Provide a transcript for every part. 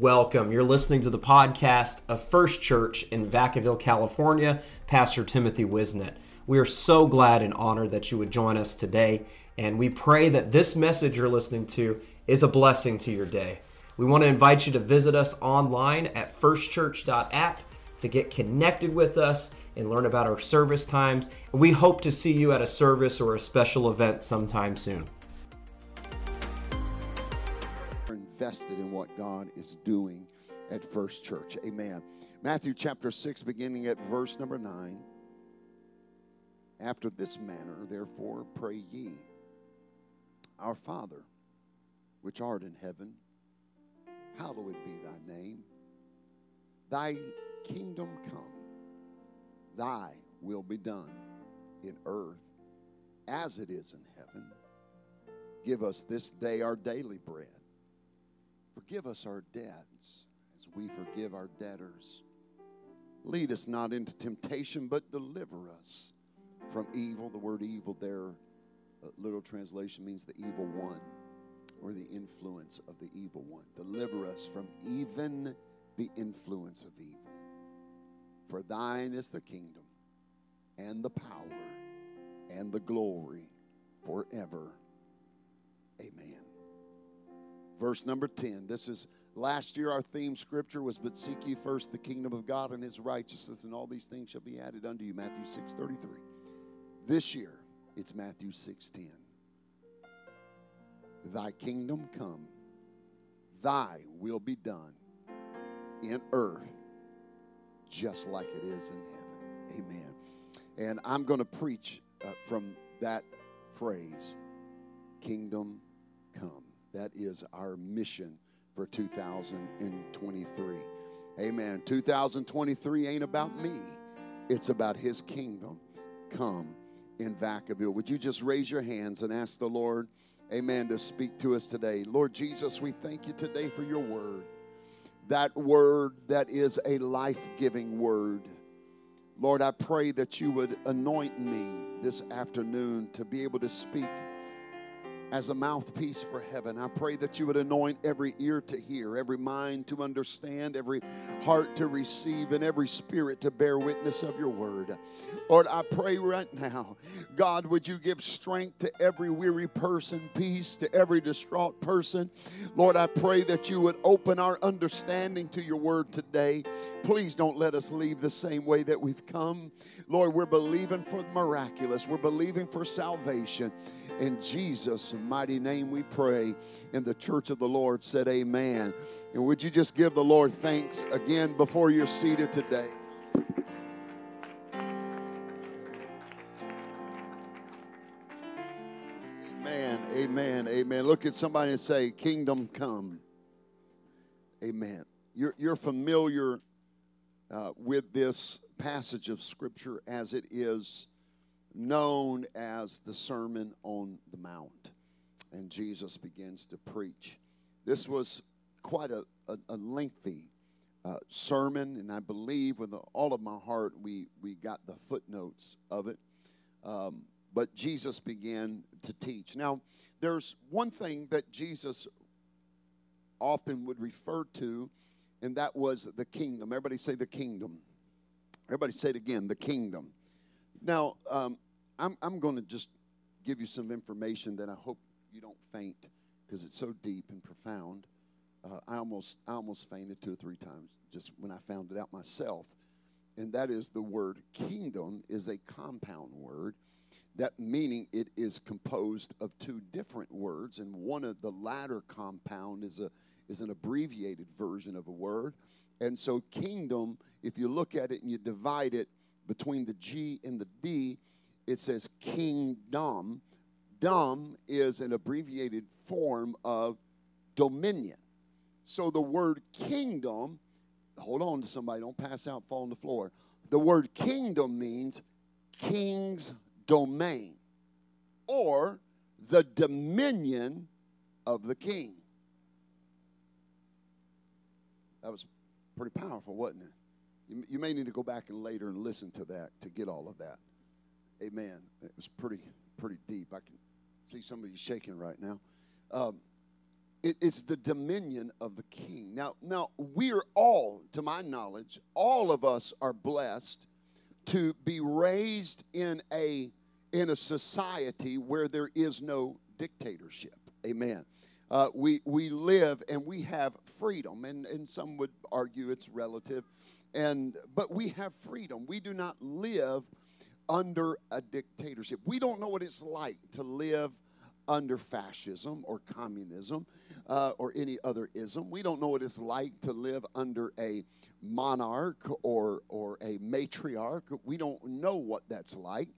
Welcome. You're listening to the podcast of First Church in Vacaville, California, Pastor Timothy Whiseant. We are so glad and honored that you would join us today, and we pray that this message you're listening to is a blessing to your day. We want to invite you to visit us online at firstchurch.app to get connected with us and learn about our service times. And we hope to see you at a service or a special event sometime soon. Invested in what God is doing at First Church. Amen. Matthew chapter 6, beginning at verse number 9. After this manner, therefore, pray ye, Our Father, which art in heaven, hallowed be thy name. Thy kingdom come, thy will be done in earth as it is in heaven. Give us this day our daily bread. Forgive us our debts as we forgive our debtors. Lead us not into temptation, but deliver us from evil. The word evil there, literal translation, means the evil one or the influence of the evil one. Deliver us from even the influence of evil. For thine is the kingdom and the power and the glory forever. Amen. Verse number 10, this is last year our theme scripture was, but seek ye first the kingdom of God and his righteousness, and all these things shall be added unto you, Matthew 6:33. This year, it's Matthew 6:10. Thy kingdom come, thy will be done in earth, just like it is in heaven. Amen. And I'm going to preach from that phrase, kingdom come. That is our mission for 2023. Amen. 2023 ain't about me. It's about his kingdom come in Vacaville. Would you just raise your hands and ask the Lord, amen, to speak to us today. Lord Jesus, we thank you today for your word. That word that is a life-giving word. Lord, I pray that you would anoint me this afternoon to be able to speak as a mouthpiece for heaven. I pray that you would anoint every ear to hear, every mind to understand, every heart to receive, and every spirit to bear witness of your word. Lord, I pray right now, God, would you give strength to every weary person, peace to every distraught person. Lord, I pray that you would open our understanding to your word today. Please don't let us leave the same way that we've come. Lord, we're believing for the miraculous. We're believing for salvation. In Jesus' mighty name we pray, and the church of the Lord said amen. And would you just give the Lord thanks again before you're seated today. Amen, amen, amen. Look at somebody and say, kingdom come. Amen. You're familiar with this passage of Scripture as it is known as the Sermon on the Mount. And Jesus begins to preach. This was quite a lengthy sermon, and I believe with all of my heart we got the footnotes of it. But Jesus began to teach. Now, there's one thing that Jesus often would refer to, and that was the kingdom. Everybody say the kingdom. Everybody say it again, the kingdom. Now, I'm going to just give you some information that I hope you don't faint, because it's so deep and profound. I almost fainted 2 or 3 times just when I found it out myself. And that is the word kingdom is a compound word, that meaning it is composed of 2 different words, and one of the latter compound is an abbreviated version of a word. And so kingdom, if you look at it and you divide it between the G and the D, it says kingdom. Dom is an abbreviated form of dominion. So the word kingdom, hold on to somebody, don't pass out, fall on the floor. The word kingdom means king's domain, or the dominion of the king. That was pretty powerful, wasn't it? You may need to go back and later and listen to that to get all of that. Amen. It was pretty deep. I can see some of you shaking right now. It's the dominion of the king. Now, we're all, to my knowledge, all of us are blessed to be raised in a society where there is no dictatorship. Amen. We live and we have freedom, and some would argue it's relative, but we have freedom. We do not live under a dictatorship. We don't know what it's like to live under fascism or communism or any other ism. We don't know what it's like to live under a monarch or a matriarch. We don't know what that's like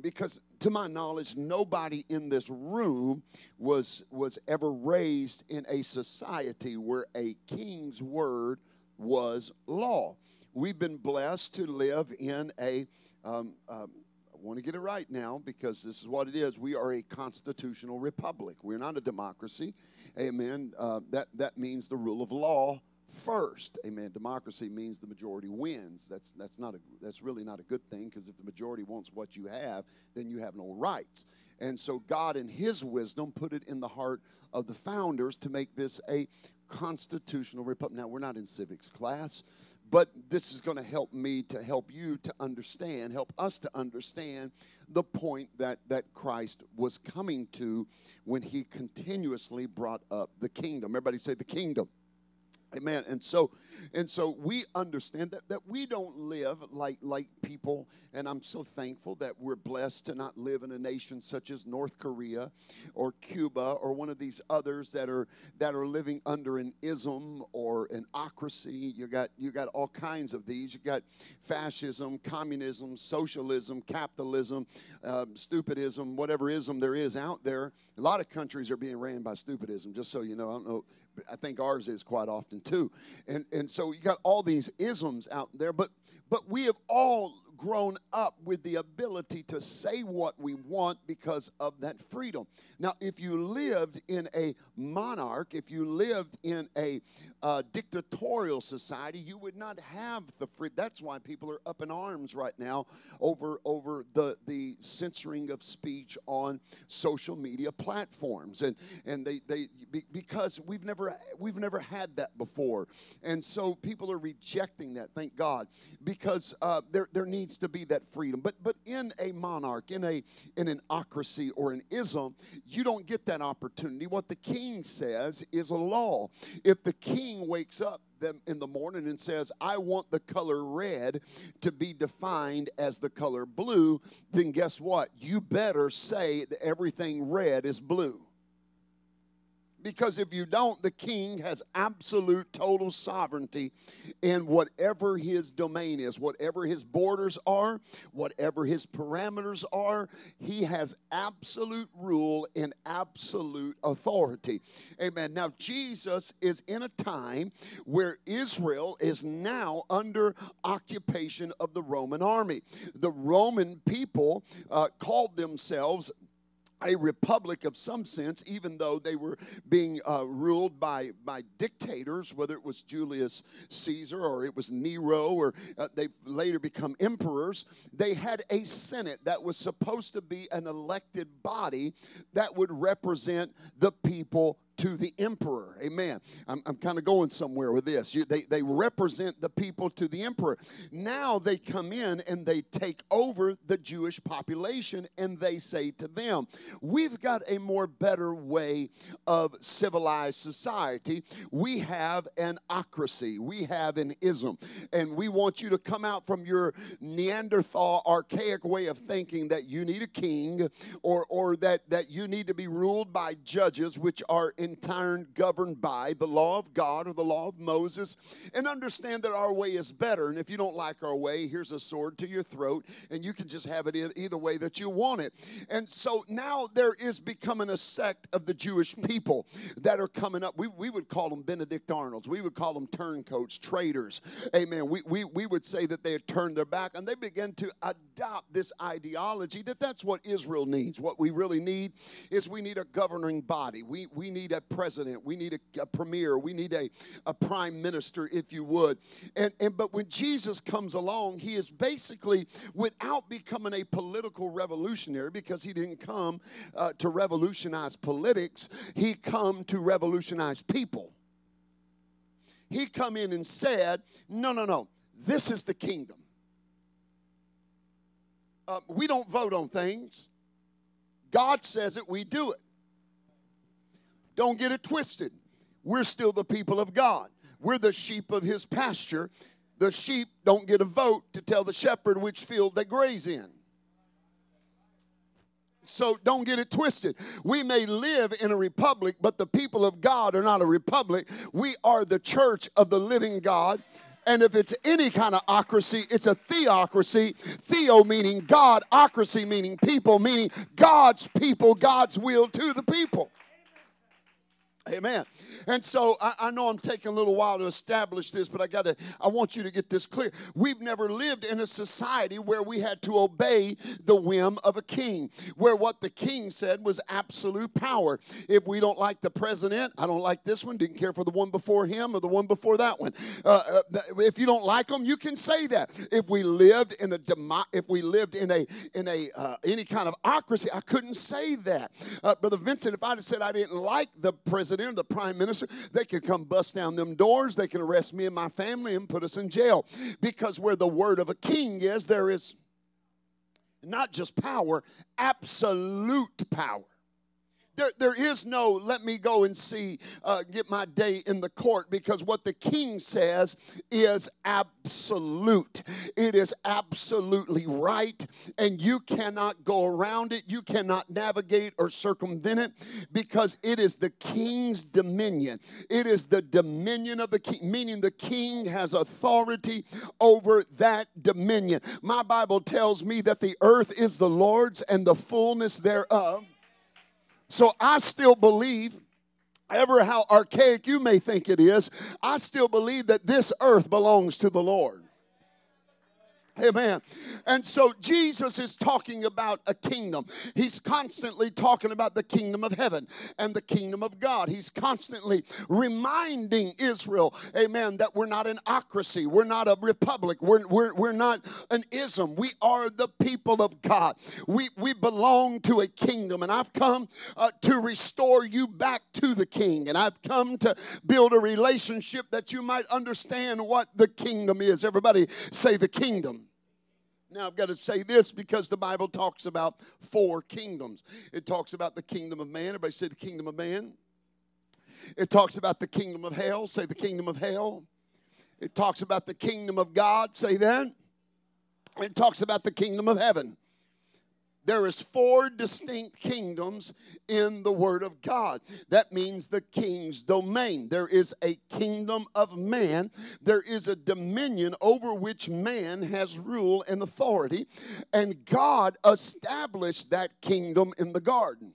because, to my knowledge, nobody in this room was ever raised in a society where a king's word was law. We've been blessed to live in a I want to get it right now because this is what it is. We are a constitutional republic. We're not a democracy. Amen. That means the rule of law first. Amen. Democracy means the majority wins. That's really not a good thing, because if the majority wants what you have, then you have no rights. And so God, in his wisdom, put it in the heart of the founders to make this a constitutional republic. Now, we're not in civics class, but this is going to help me to help you to understand, help us to understand the point that Christ was coming to when he continuously brought up the kingdom. Everybody say the kingdom. Amen. And so we understand that we don't live like people, and I'm so thankful that we're blessed to not live in a nation such as North Korea or Cuba or one of these others that are living under an ism or an ocracy. You got all kinds of these. You got fascism, communism, socialism, capitalism, stupidism, whatever ism there is out there. A lot of countries are being ran by stupidism, just so you know. I don't know. I think ours is quite often too. And so you got all these isms out there, but we have all grown up with the ability to say what we want because of that freedom. Now, if you lived in a monarch, if you lived in a dictatorial society, you would not have the freedom. That's why people are up in arms right now over the censoring of speech on social media platforms, and they because we've never had that before, and so people are rejecting that. Thank God, because there needs to be that freedom, but in a monarch, in an ocracy or an ism, you don't get that opportunity. What the king says is a law. If the king wakes up them in the morning and says, I want the color red to be defined as the color blue, then guess what? You better say that everything red is blue. Because if you don't, the king has absolute total sovereignty in whatever his domain is, whatever his borders are, whatever his parameters are. He has absolute rule and absolute authority. Amen. Now, Jesus is in a time where Israel is now under occupation of the Roman army. The Roman people called themselves a republic of some sense, even though they were being ruled by dictators, whether it was Julius Caesar or it was Nero, or they later become emperors. They had a Senate that was supposed to be an elected body that would represent the people to the emperor. Amen. I'm kind of going somewhere with this. They represent the people to the emperor. Now they come in and they take over the Jewish population, and they say to them, we've got a more better way of civilized society. We have an ocracy. We have an ism. And we want you to come out from your Neanderthal archaic way of thinking that you need a king or that you need to be ruled by judges, which are in turn governed by the law of God or the law of Moses, and understand that our way is better. And if you don't like our way, here's a sword to your throat, and you can just have it either way that you want it. And so now there is becoming a sect of the Jewish people that are coming up. We would call them Benedict Arnolds. We would call them turncoats, traitors. Amen. We would say that they had turned their back, and they began to adopt this ideology that's what Israel needs. What we really need is we need a governing body. We need a president. We need a premier. We need a prime minister, if you would. But when Jesus comes along, he is basically, without becoming a political revolutionary, because he didn't come to revolutionize politics, he come to revolutionize people. He come in and said, no, this is the kingdom. We don't vote on things. God says it, we do it. Don't get it twisted. We're still the people of God. We're the sheep of his pasture. The sheep don't get a vote to tell the shepherd which field they graze in. So don't get it twisted. We may live in a republic, but the people of God are not a republic. We are the church of the living God. And if it's any kind of ocracy, it's a theocracy. Theo meaning God, ocracy meaning people, meaning God's people, God's will to the people. Amen. And so I know I'm taking a little while to establish this, but I want you to get this clear. We've never lived in a society where we had to obey the whim of a king, where what the king said was absolute power. If we don't like the president, I don't like this one, didn't care for the one before him or the one before that one. If you don't like them, you can say that. If we lived in a any kind of ocracy, I couldn't say that. Brother Vincent, if I'd have said I didn't like the president, the prime minister, they could come bust down them doors, they can arrest me and my family and put us in jail. Because where the word of a king is, there is not just power, absolute power. There is no, let me go and see, get my day in the court, because what the king says is absolute. It is absolutely right, and you cannot go around it. You cannot navigate or circumvent it, because it is the king's dominion. It is the dominion of the king, meaning the king has authority over that dominion. My Bible tells me that the earth is the Lord's and the fullness thereof. So I still believe, ever how archaic you may think it is, I still believe that this earth belongs to the Lord. Amen. And so Jesus is talking about a kingdom. He's constantly talking about the kingdom of heaven and the kingdom of God. He's constantly reminding Israel, amen, that we're not an ocracy. We're not a republic. We're not an ism. We are the people of God. We belong to a kingdom, and I've come to restore you back to the king, and I've come to build a relationship that you might understand what the kingdom is. Everybody say the kingdom. Now, I've got to say this because the Bible talks about 4 kingdoms. It talks about the kingdom of man. Everybody say the kingdom of man. It talks about the kingdom of hell. Say the kingdom of hell. It talks about the kingdom of God. Say that. It talks about the kingdom of heaven. There is 4 distinct kingdoms in the Word of God. That means the king's domain. There is a kingdom of man. There is a dominion over which man has rule and authority. And God established that kingdom in the garden.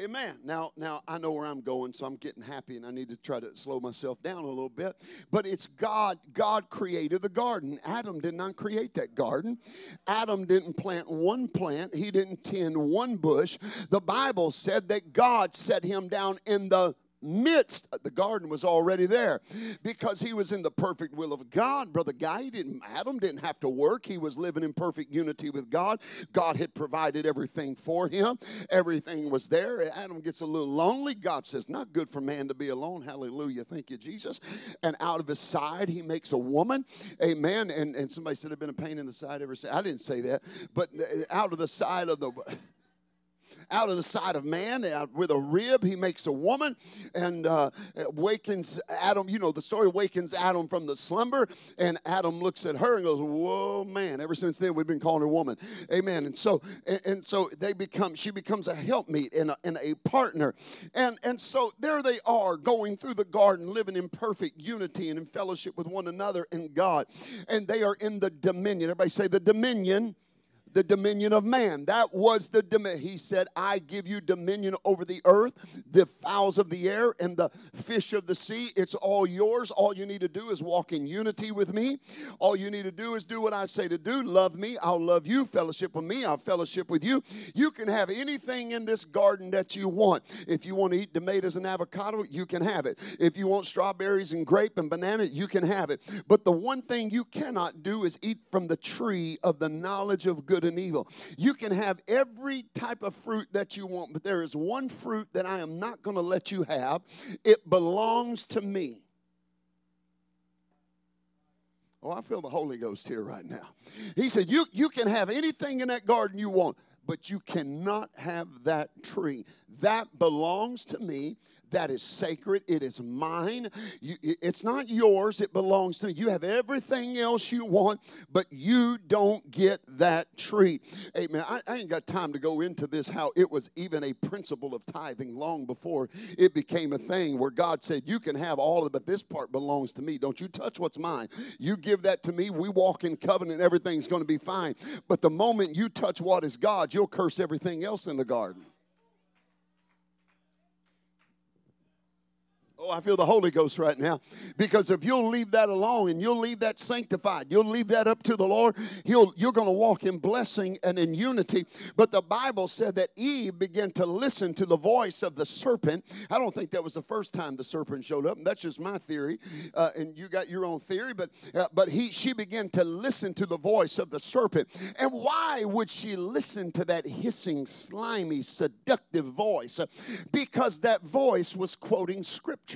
Amen. Now I know where I'm going, so I'm getting happy, and I need to try to slow myself down a little bit. But it's God. God created the garden. Adam did not create that garden. Adam didn't plant one plant. He didn't tend one bush. The Bible said that God set him down in the midst. The garden was already there because he was in the perfect will of God. Brother Guy, Adam didn't have to work. He was living in perfect unity with God. God had provided everything for him. Everything was there. Adam gets a little lonely. God says, not good for man to be alone. Hallelujah. Thank you, Jesus. And out of his side, he makes a woman. Amen. And somebody said, I've been a pain in the side ever since. I didn't say that. But out of the side of man, with a rib, he makes a woman, and wakens Adam. You know the story, wakens Adam from the slumber, and Adam looks at her and goes, whoa, man, ever since then we've been calling her woman. Amen. And so they become, she becomes a helpmeet and a partner. And so there they are, going through the garden, living in perfect unity and in fellowship with one another and God. And they are in the dominion. Everybody say the dominion. the dominion of man. That was the dominion. He said, I give you dominion over the earth, the fowls of the air, and the fish of the sea. It's all yours. All you need to do is walk in unity with me. All you need to do is do what I say to do. Love me. I'll love you. Fellowship with me. I'll fellowship with you. You can have anything in this garden that you want. If you want to eat tomatoes and avocado, you can have it. If you want strawberries and grape and banana, you can have it. But the one thing you cannot do is eat from the tree of the knowledge of good and evil. You can have every type of fruit that you want, but there is one fruit that I am not going to let you have. It belongs to me. Oh, I feel the Holy Ghost here right now. He said, you can have anything in that garden you want, but you cannot have that tree. That belongs to me. That is sacred. It is mine. It's not yours. It belongs to me. You have everything else you want, but you don't get that tree. Amen. I ain't got time to go into this, how it was even a principle of tithing long before it became a thing where God said, you can have all of it, but this part belongs to me. Don't you touch what's mine. You give that to me. We walk in covenant. Everything's going to be fine. But the moment you touch what is God's, you'll curse everything else in the garden. Oh, I feel the Holy Ghost right now, because if you'll leave that alone and you'll leave that sanctified, you'll leave that up to the Lord, you're going to walk in blessing and in unity. But the Bible said that Eve began to listen to the voice of the serpent. I don't think that was the first time the serpent showed up. And that's just my theory, and you got your own theory. But she began to listen to the voice of the serpent. And why would she listen to that hissing, slimy, seductive voice? Because that voice was quoting Scripture.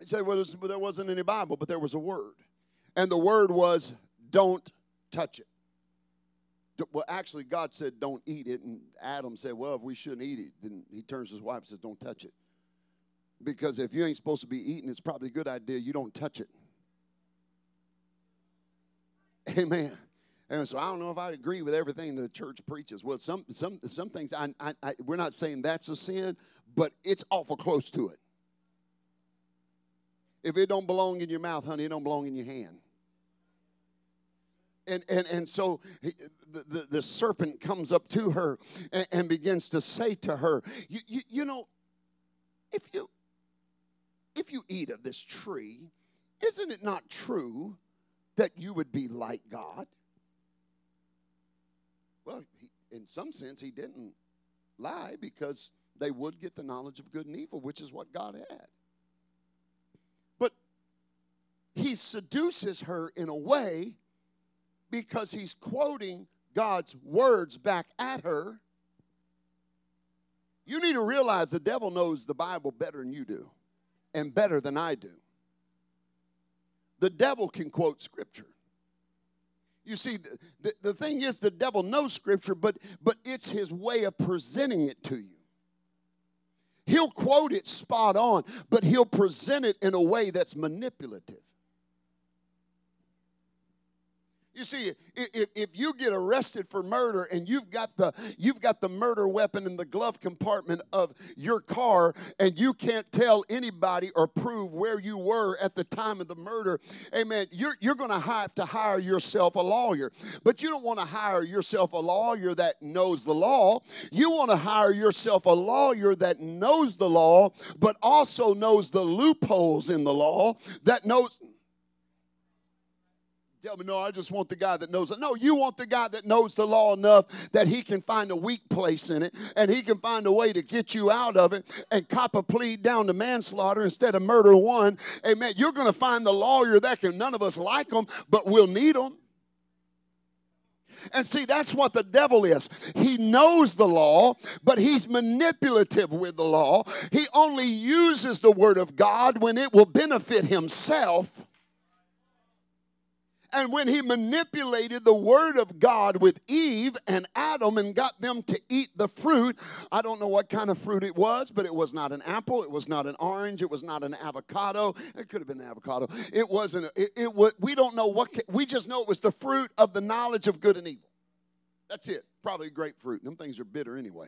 You say, well, there wasn't any Bible, but there was a word. And the word was, don't touch it. Well, actually, God said, don't eat it. And Adam said, well, if we shouldn't eat it, then he turns to his wife and says, don't touch it. Because if you ain't supposed to be eating, it's probably a good idea you don't touch it. Amen. And so I don't know if I agree with everything the church preaches. Well, some things, we're not saying that's a sin, but it's awful close to it. If it don't belong in your mouth, honey, it don't belong in your hand. And so the serpent comes up to her and begins to say to her, you know, if you eat of this tree, isn't it not true that you would be like God? Well, in some sense, he didn't lie, because they would get the knowledge of good and evil, which is what God had. But he seduces her in a way, because he's quoting God's words back at her. You need to realize the devil knows the Bible better than you do and better than I do. The devil can quote Scripture. You see, the thing is, the devil knows Scripture, but it's his way of presenting it to you. He'll quote it spot on, but he'll present it in a way that's manipulative. You see, if you get arrested for murder and you've got the murder weapon in the glove compartment of your car, and you can't tell anybody or prove where you were at the time of the murder, amen, you're going to have to hire yourself a lawyer. But you don't want to hire yourself a lawyer that knows the law. You want to hire yourself a lawyer that knows the law, but also knows the loopholes in the law, that knows... Tell me, no, I just want the guy that knows it. No, you want the guy that knows the law enough that he can find a weak place in it, and he can find a way to get you out of it and cop a plea down to manslaughter instead of murder one. Amen. You're going to find the lawyer that can, none of us like them, but we'll need them. And see, that's what the devil is. He knows the law, but he's manipulative with the law. He only uses the word of God when it will benefit himself. And when he manipulated the word of God with Eve and Adam and got them to eat the fruit, I don't know what kind of fruit it was, but it was not an apple. It was not an orange. It was not an avocado. It could have been an avocado. It wasn't. We don't know what. We just know it was the fruit of the knowledge of good and evil. That's it. Probably grapefruit. Them things are bitter anyway.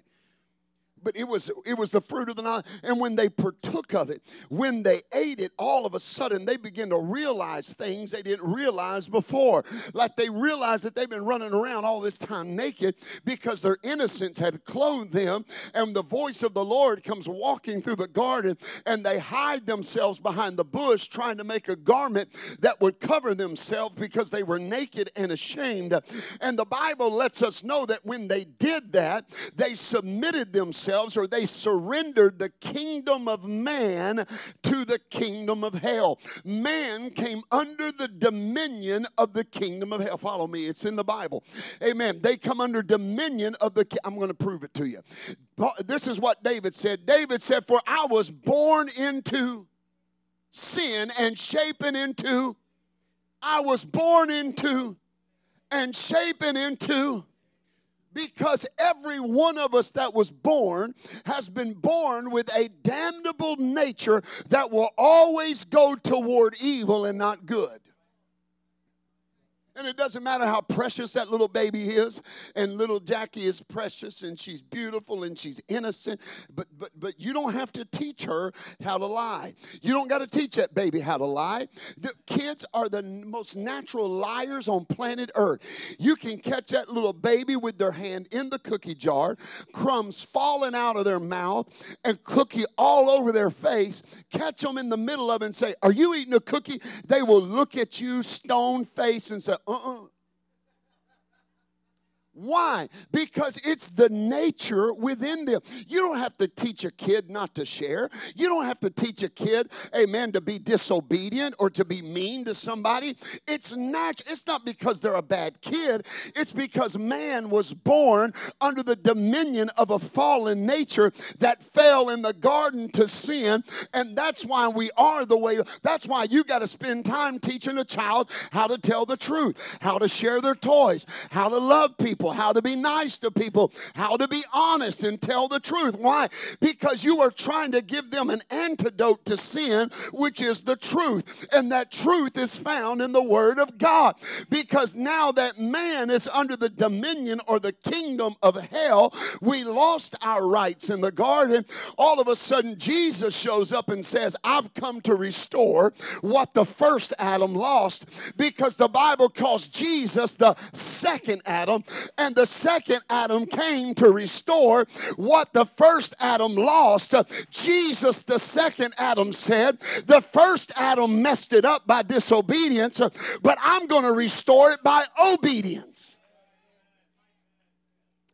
But it was the fruit of the knowledge. And when they partook of it, when they ate it, all of a sudden they began to realize things they didn't realize before. Like they realized that they've been running around all this time naked because their innocence had clothed them. And the voice of the Lord comes walking through the garden, and they hide themselves behind the bush trying to make a garment that would cover themselves because they were naked and ashamed. And the Bible lets us know that when they did that, they submitted themselves, or they surrendered the kingdom of man to the kingdom of hell. Man came under the dominion of the kingdom of hell. Follow me. It's in the Bible. Amen. They come under dominion of the kingdom. I'm going to prove it to you. This is what David said. David said, for I was born into sin and shapen into. I was born into and shapen into. Because every one of us that was born has been born with a damnable nature that will always go toward evil and not good. And it doesn't matter how precious that little baby is, and little Jackie is precious, and she's beautiful, and she's innocent, but you don't have to teach her how to lie. You don't got to teach that baby how to lie. The kids are the most natural liars on planet Earth. You can catch that little baby with their hand in the cookie jar, crumbs falling out of their mouth, and cookie all over their face, catch them in the middle of it and say, are you eating a cookie? They will look at you stone-faced and say, Why? Because it's the nature within them. You don't have to teach a kid not to share. You don't have to teach a kid, amen, to be disobedient or to be mean to somebody. It's natural. It's not because they're a bad kid. It's because man was born under the dominion of a fallen nature that fell in the garden to sin, and that's why we are the way. That's why you got to spend time teaching a child how to tell the truth, how to share their toys, how to love people, how to be nice to people, how to be honest and tell the truth. Why? Because you are trying to give them an antidote to sin, which is the truth. And that truth is found in the Word of God. Because now that man is under the dominion or the kingdom of hell, we lost our rights in the garden. All of a sudden, Jesus shows up and says, I've come to restore what the first Adam lost, because the Bible calls Jesus the second Adam. And the second Adam came to restore what the first Adam lost. Jesus, the second Adam, said, the first Adam messed it up by disobedience, but I'm going to restore it by obedience.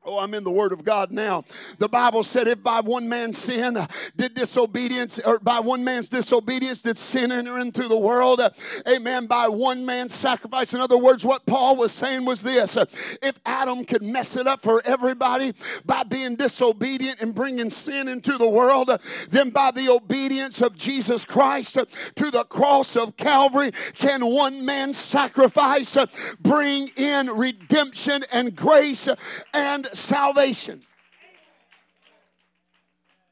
Oh, I'm in the Word of God now. The Bible said, if by one man's sin did disobedience, or by one man's disobedience did sin enter into the world, amen, by one man's sacrifice. In other words, what Paul was saying was this. If Adam could mess it up for everybody by being disobedient and bringing sin into the world, then by the obedience of Jesus Christ to the cross of Calvary, can one man's sacrifice bring in redemption and grace and salvation.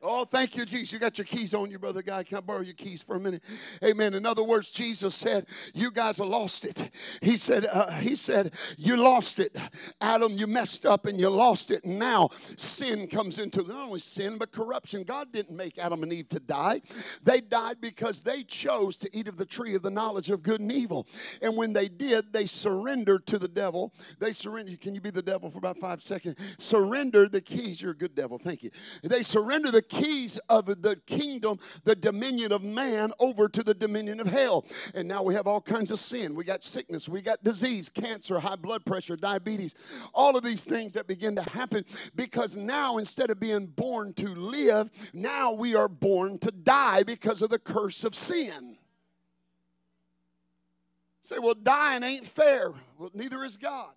Oh, thank you, Jesus. You got your keys on you, Brother Guy. Can I borrow your keys for a minute? Amen. In other words, Jesus said, you guys have lost it. He said, you lost it. Adam, you messed up and you lost it. And now sin comes into, not only sin, but corruption. God didn't make Adam and Eve to die. They died because they chose to eat of the tree of the knowledge of good and evil. And when they did, they surrendered to the devil. They surrendered. Can you be the devil for about 5 seconds? Surrender the keys. You're a good devil. Thank you. They surrender the keys of the kingdom, the dominion of man, over to the dominion of hell. And now we have all kinds of sin. We got sickness, we got disease, cancer, high blood pressure, diabetes, all of these things that begin to happen because now, instead of being born to live, now we are born to die because of the curse of sin. Say, well, dying ain't fair. Well, neither is God.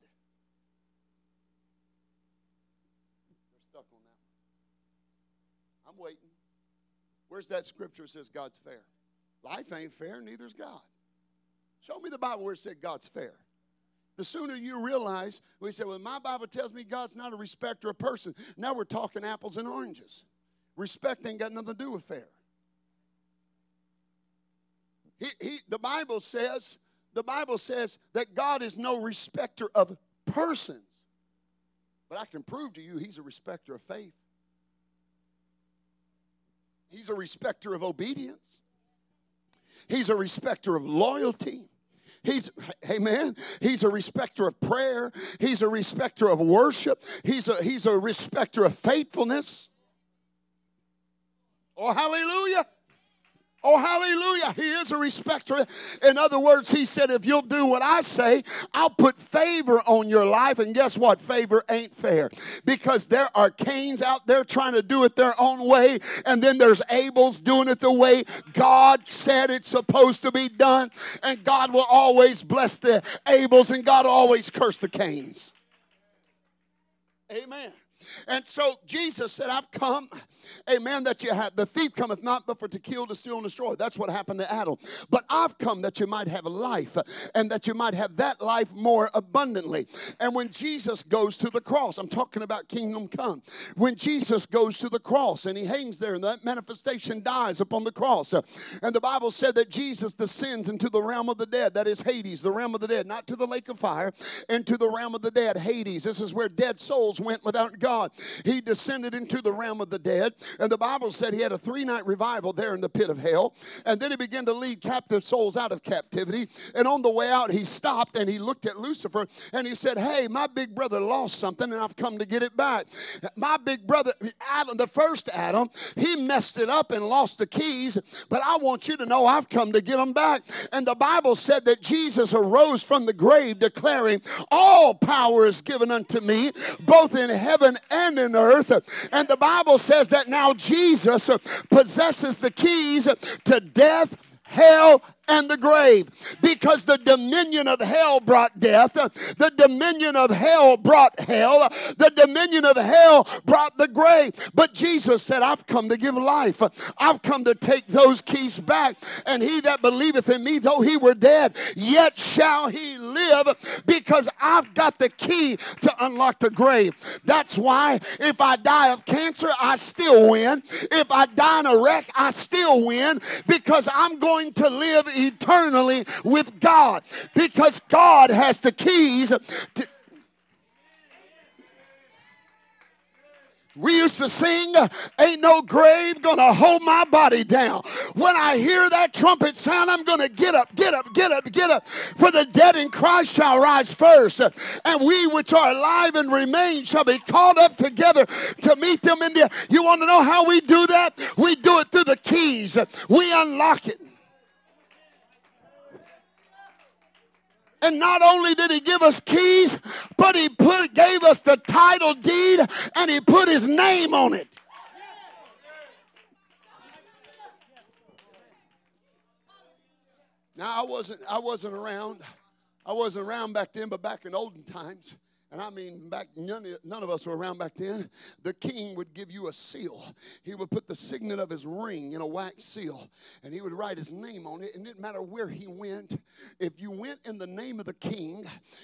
Waiting. Where's that scripture that says God's fair? Life ain't fair, neither's God. Show me the Bible where it said God's fair. The sooner you realize, we say, well, my Bible tells me God's not a respecter of person. Now we're talking apples and oranges. Respect ain't got nothing to do with fair. The Bible says that God is no respecter of persons. But I can prove to you he's a respecter of faith. He's a respecter of obedience. He's a respecter of loyalty. Amen. He's a respecter of prayer. He's a respecter of worship. He's a respecter of faithfulness. Oh, hallelujah. Oh, hallelujah. He is a respecter. In other words, he said, if you'll do what I say, I'll put favor on your life. And guess what? Favor ain't fair. Because there are Cains out there trying to do it their own way. And then there's Abel's doing it the way God said it's supposed to be done. And God will always bless the Abels and God will always curse the Cains. Amen. And so Jesus said, I've come, amen, that you have, the thief cometh not but for to kill, to steal, and destroy. That's what happened to Adam. But I've come that you might have a life and that you might have that life more abundantly. And when Jesus goes to the cross, I'm talking about Kingdom Come. When Jesus goes to the cross and he hangs there and that manifestation dies upon the cross. And the Bible said that Jesus descends into the realm of the dead. That is Hades, the realm of the dead, not to the lake of fire, into the realm of the dead, Hades. This is where dead souls went without God. He descended into the realm of the dead, and the Bible said he had a 3-night revival there in the pit of hell, and then he began to lead captive souls out of captivity, and on the way out he stopped and he looked at Lucifer and he said, hey, my big brother lost something and I've come to get it back. My big brother, Adam, the first Adam, he messed it up and lost the keys, but I want you to know I've come to get them back. And the Bible said that Jesus arose from the grave declaring, all power is given unto me, both in heaven and in earth. And the Bible says that now Jesus possesses the keys to death, hell, and the grave, because the dominion of hell brought death, the dominion of hell brought hell, the dominion of hell brought the grave. But Jesus said, I've come to give life. I've come to take those keys back. And he that believeth in me, though he were dead, yet shall he live, because I've got the key to unlock the grave. That's why if I die of cancer, I still win. If I die in a wreck, I still win, because I'm going to live eternally with God, because God has the keys to. We used to sing, ain't no grave gonna hold my body down. When I hear that trumpet sound, I'm gonna get up, get up, get up, get up. For the dead in Christ shall rise first. And we which are alive and remain shall be called up together to meet them in the. You want to know how we do that? We do it through the keys. We unlock it. And not only did he give us keys, but he gave us the title deed, and he put his name on it. Now I wasn't around. I wasn't around back then, but back in olden times, and I mean back, none of us were around back then, the king would give you a seal. He would put the signet of his ring in a wax seal, and he would write his name on it. And it didn't matter where he went. If you went in the name of the king,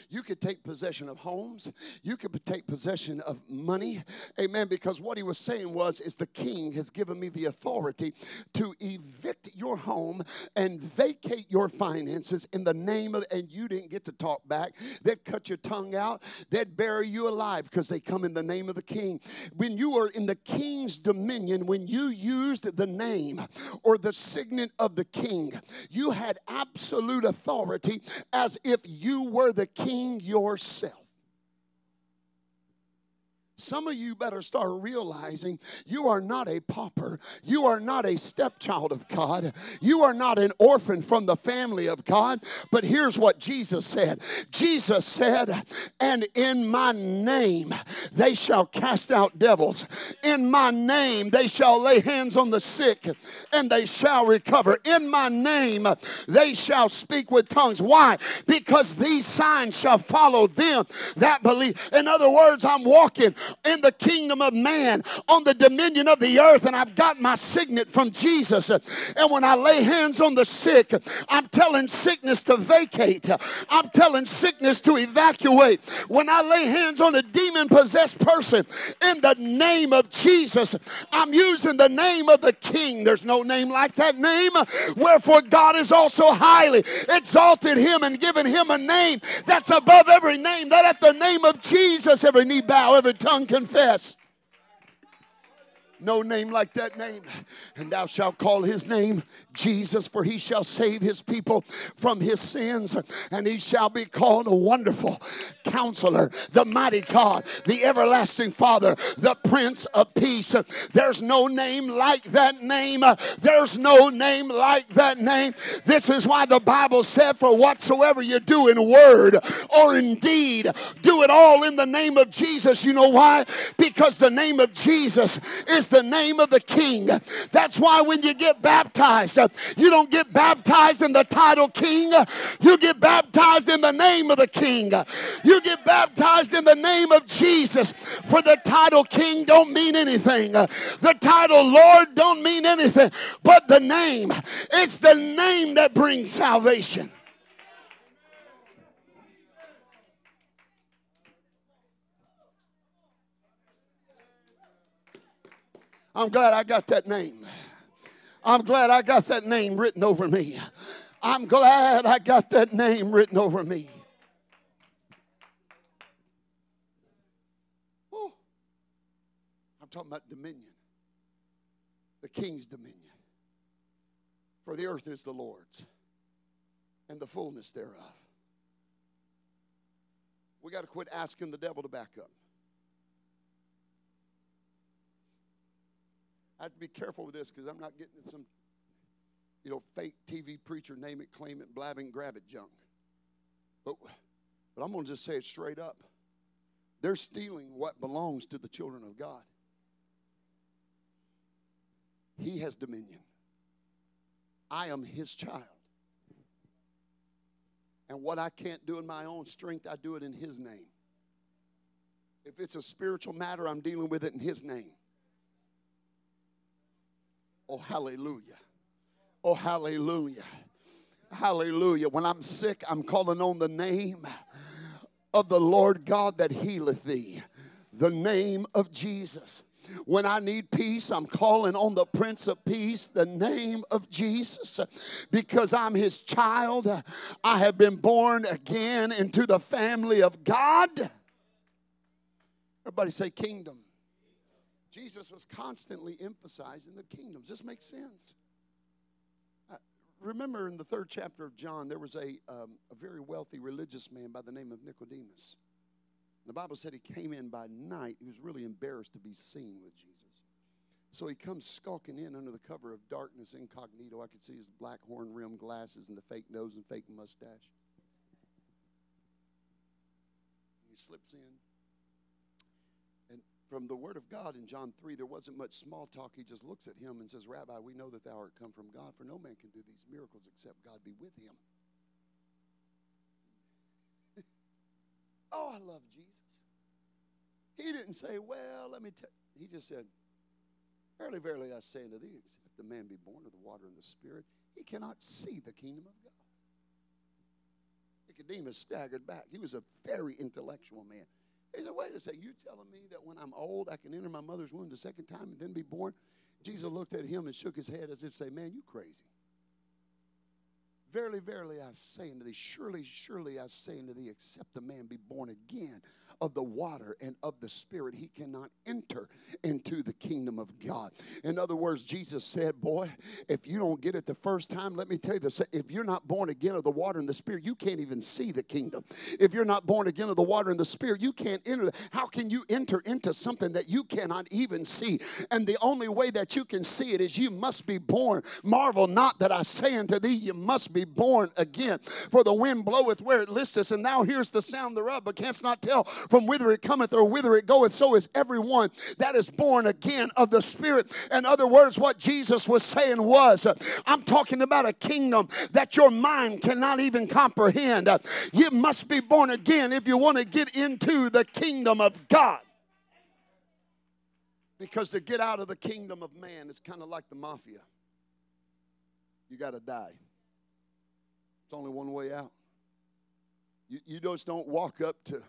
you could take possession of homes. You could take possession of money. Amen. Because what he was saying was, is the king has given me the authority to evict your home and vacate your finances in the name of, and you didn't get to talk back. They'd cut your tongue out. They'd bury you alive, because they come in the name of the king. When you are in the king's dominion, when you used the name or the signet of the king, you had absolute authority as if you were the king yourself. Some of you better start realizing you are not a pauper. You are not a stepchild of God. You are not an orphan from the family of God. But here's what Jesus said. Jesus said, and in my name they shall cast out devils. In my name they shall lay hands on the sick and they shall recover. In my name they shall speak with tongues. Why? Because these signs shall follow them that believe. In other words, I'm walking in the kingdom of man, on the dominion of the earth, and I've got my signet from Jesus. And when I lay hands on the sick, I'm telling sickness to vacate. I'm telling sickness to evacuate. When I lay hands on a demon-possessed person, in the name of Jesus, I'm using the name of the king. There's no name like that name. Wherefore God has also highly exalted him and given him a name that's above every name, that at the name of Jesus every knee bow, every tongue confess. no name like that name. And thou shalt call his name Jesus, for he shall save his people from his sins. And he shall be called a Wonderful Counselor, the Mighty God, the Everlasting Father, the Prince of Peace. There's no name like that name. There's no name like that name. This is why the Bible said, for whatsoever you do in word or in deed, do it all in the name of Jesus. You know why? Because the name of Jesus is the name of the King. That's why when you get baptized, you don't get baptized in the title King. You get baptized in the name of the King. You get baptized in the name of Jesus. For the title King don't mean anything. The title Lord don't mean anything. But the name, it's the name that brings salvation. I'm glad I got that name. I'm glad I got that name written over me. I'm glad I got that name written over me. Woo. I'm talking about dominion. The King's dominion. For the earth is the Lord's and the fullness thereof. We got to quit asking the devil to back up. I have to be careful with this because I'm not getting some, fake TV preacher, name it, claim it, blab it, grab it junk. But I'm going to just say it straight up. They're stealing what belongs to the children of God. He has dominion. I am his child. And what I can't do in my own strength, I do it in his name. If it's a spiritual matter, I'm dealing with it in his name. Oh, hallelujah. Oh, hallelujah. Hallelujah. When I'm sick, I'm calling on the name of the Lord God that healeth thee. The name of Jesus. When I need peace, I'm calling on the Prince of Peace, the name of Jesus, because I'm his child. I have been born again into the family of God. Everybody say kingdom. Jesus was constantly emphasizing the kingdoms. This makes sense. Remember in the 3rd chapter of John, there was a very wealthy religious man by the name of Nicodemus. And the Bible said he came in by night. He was really embarrassed to be seen with Jesus. So he comes skulking in under the cover of darkness, incognito. I could see his black horn-rimmed glasses and the fake nose and fake mustache. He slips in. From the word of God in John 3, there wasn't much small talk. He just looks at him and says, Rabbi, we know that thou art come from God, for no man can do these miracles except God be with him. Oh, I love Jesus. He didn't say, well, let me tell you. He just said, verily, verily, I say unto thee, except the man be born of the water and the Spirit, he cannot see the kingdom of God. Nicodemus staggered back. He was a very intellectual man. He said, wait a second, you telling me that when I'm old, I can enter my mother's womb the second time and then be born? Jesus looked at him and shook his head as if to say, man, you crazy. Verily, verily, I say unto thee, surely, surely, I say unto thee, except a man be born again of the water and of the Spirit, he cannot enter into the kingdom of God. In other words, Jesus said, boy, if you don't get it the first time, let me tell you this. If you're not born again of the water and the Spirit, you can't even see the kingdom. If you're not born again of the water and the Spirit, you can't enter. How can you enter into something that you cannot even see? And the only way that you can see it is you must be born. Marvel not that I say unto thee, you must be born again. For the wind bloweth where it listeth, and thou hearest the sound thereof, but canst not tell from whither it cometh or whither it goeth. So is everyone that is born again of the Spirit. In other words, what Jesus was saying was, I'm talking about a kingdom that your mind cannot even comprehend. You must be born again if you want to get into the kingdom of God. Because to get out of the kingdom of man is kind of like the mafia. You got to die. It's only one way out. You just don't walk up to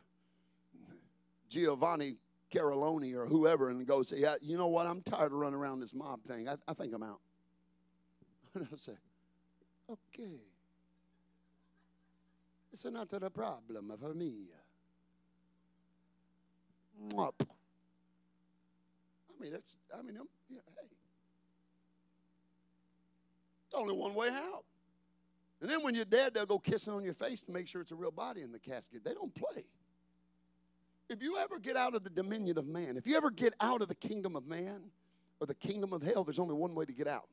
Giovanni Caroloni or whoever and go say, yeah, you know what, I'm tired of running around this mob thing. I think I'm out. And I'll say, okay. It's not a problem for me. I mean, that's, yeah, hey. It's only one way out. And then when you're dead, they'll go kissing on your face to make sure it's a real body in the casket. They don't play. If you ever get out of the dominion of man, if you ever get out of the kingdom of man or the kingdom of hell, there's only one way to get out.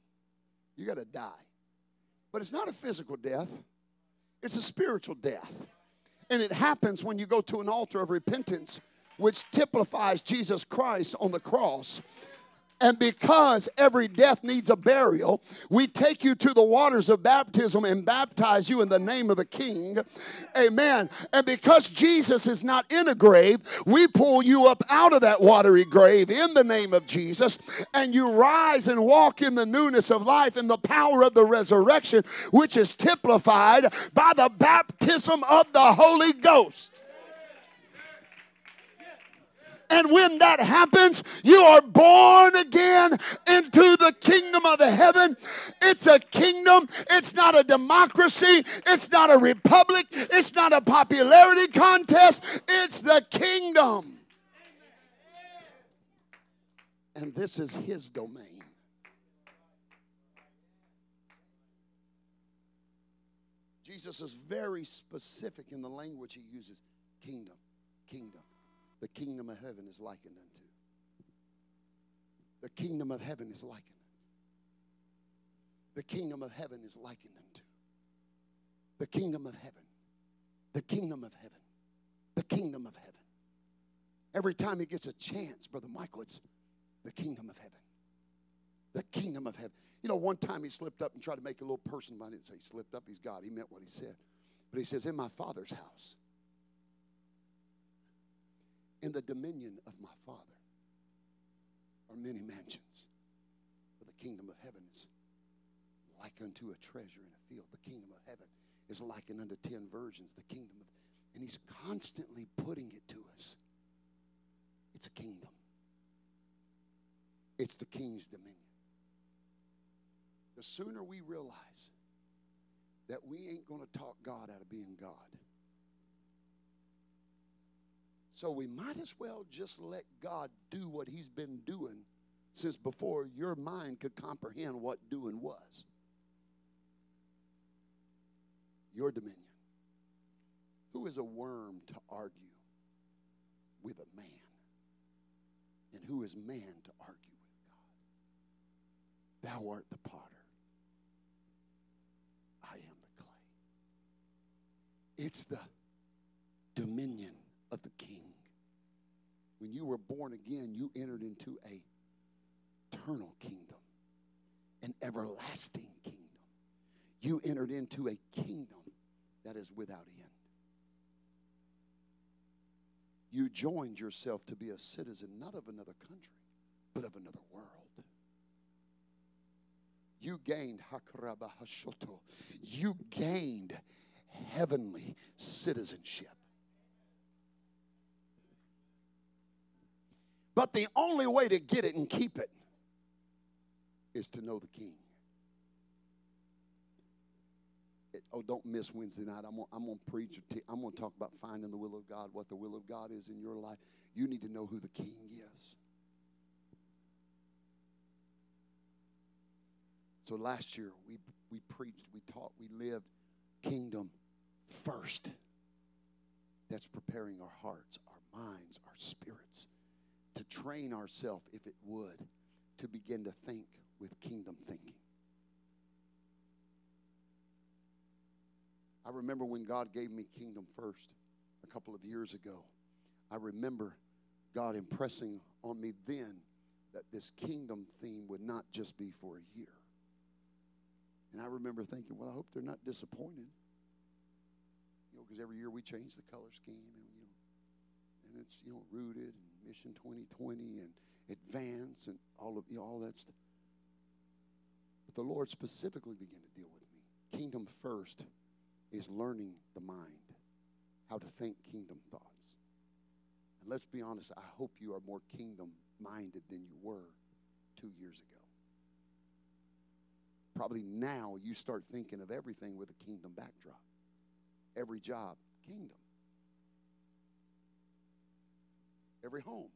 You got to die. But it's not a physical death. It's a spiritual death. And it happens when you go to an altar of repentance, which typifies Jesus Christ on the cross. And because every death needs a burial, we take you to the waters of baptism and baptize you in the name of the King. Amen. And because Jesus is not in a grave, we pull you up out of that watery grave in the name of Jesus. And you rise and walk in the newness of life in the power of the resurrection, which is typified by the baptism of the Holy Ghost. And when that happens, you are born again into the kingdom of heaven. It's a kingdom. It's not a democracy. It's not a republic. It's not a popularity contest. It's the kingdom. And this is his domain. Jesus is very specific in the language he uses. Kingdom, kingdom. The kingdom of heaven is likened unto. The kingdom of heaven is likened unto. The kingdom of heaven is likened unto. The kingdom of heaven. The kingdom of heaven. The kingdom of heaven. Every time he gets a chance, Brother Michael, it's the kingdom of heaven. The kingdom of heaven. You know, one time he slipped up and tried to make a little personal. I didn't say he slipped up. He's God. He meant what he said. But he says, in my Father's house. In the dominion of my Father are many mansions. For the kingdom of heaven is like unto a treasure in a field. The kingdom of heaven is likened unto 10 virgins. The kingdom of, and he's constantly putting it to us. It's a kingdom. It's the King's dominion. The sooner we realize that we ain't going to talk God out of being God, so we might as well just let God do what he's been doing since before your mind could comprehend what doing was. Your dominion. Who is a worm to argue with a man? And who is man to argue with God? Thou art the potter. I am the clay. It's the dominion of the King. When you were born again, you entered into an eternal kingdom, an everlasting kingdom. You entered into a kingdom that is without end. You joined yourself to be a citizen, not of another country, but of another world. You gained hakaraba hashoto. You gained heavenly citizenship. But the only way to get it and keep it is to know the King. Don't miss Wednesday night. I'm going to preach. I'm going to talk about finding the will of God, what the will of God is in your life. You need to know who the King is. So last year, we preached, we taught, we lived kingdom first. That's preparing our hearts, our minds, our spirits, to train ourselves, if it would, to begin to think with kingdom thinking. I remember when God gave me Kingdom First a couple of years ago. I remember God impressing on me then that this kingdom theme would not just be for a year. And I remember thinking, well, I hope they're not disappointed. You know, because every year we change the color scheme and it's, rooted and Mission 2020 and Advance and all that stuff. But the Lord specifically began to deal with me. Kingdom First is learning the mind, how to think kingdom thoughts. And let's be honest, I hope you are more kingdom-minded than you were 2 years ago. Probably now you start thinking of everything with a kingdom backdrop. Every job, kingdom. Every home,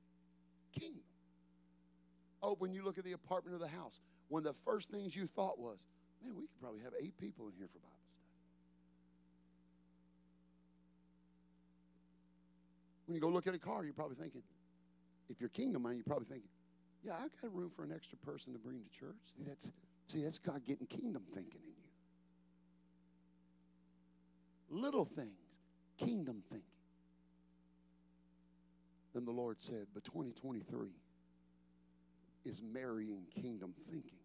kingdom. Oh, when you look at the apartment or the house, one of the first things you thought was, man, we could probably have 8 people in here for Bible study. When you go look at a car, you're probably thinking, if you're kingdom-minded, you're probably thinking, yeah, I got room for an extra person to bring to church. See, that's God getting kingdom thinking in you. Little things, kingdom thinking. Then the Lord said, but 2023 is marrying kingdom thinking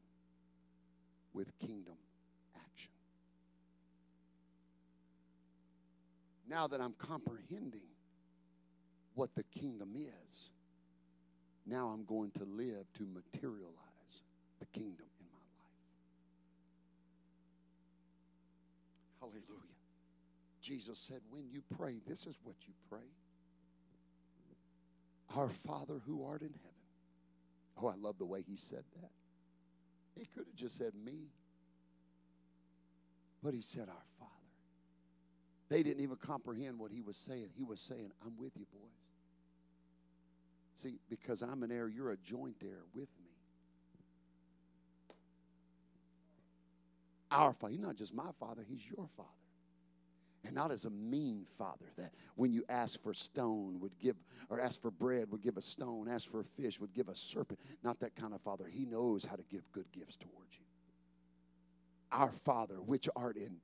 with kingdom action. Now that I'm comprehending what the kingdom is, now I'm going to live to materialize the kingdom in my life. Hallelujah. Jesus said, when you pray, this is what you pray. Our Father who art in heaven. Oh, I love the way he said that. He could have just said me. But he said our Father. They didn't even comprehend what he was saying. He was saying, I'm with you, boys. See, because I'm an heir, you're a joint heir with me. Our Father. He's not just my Father, he's your Father. And not as a mean father that when you ask for stone would give, or ask for bread would give a stone, ask for a fish would give a serpent. Not that kind of father. He knows how to give good gifts towards you. Our Father, which art in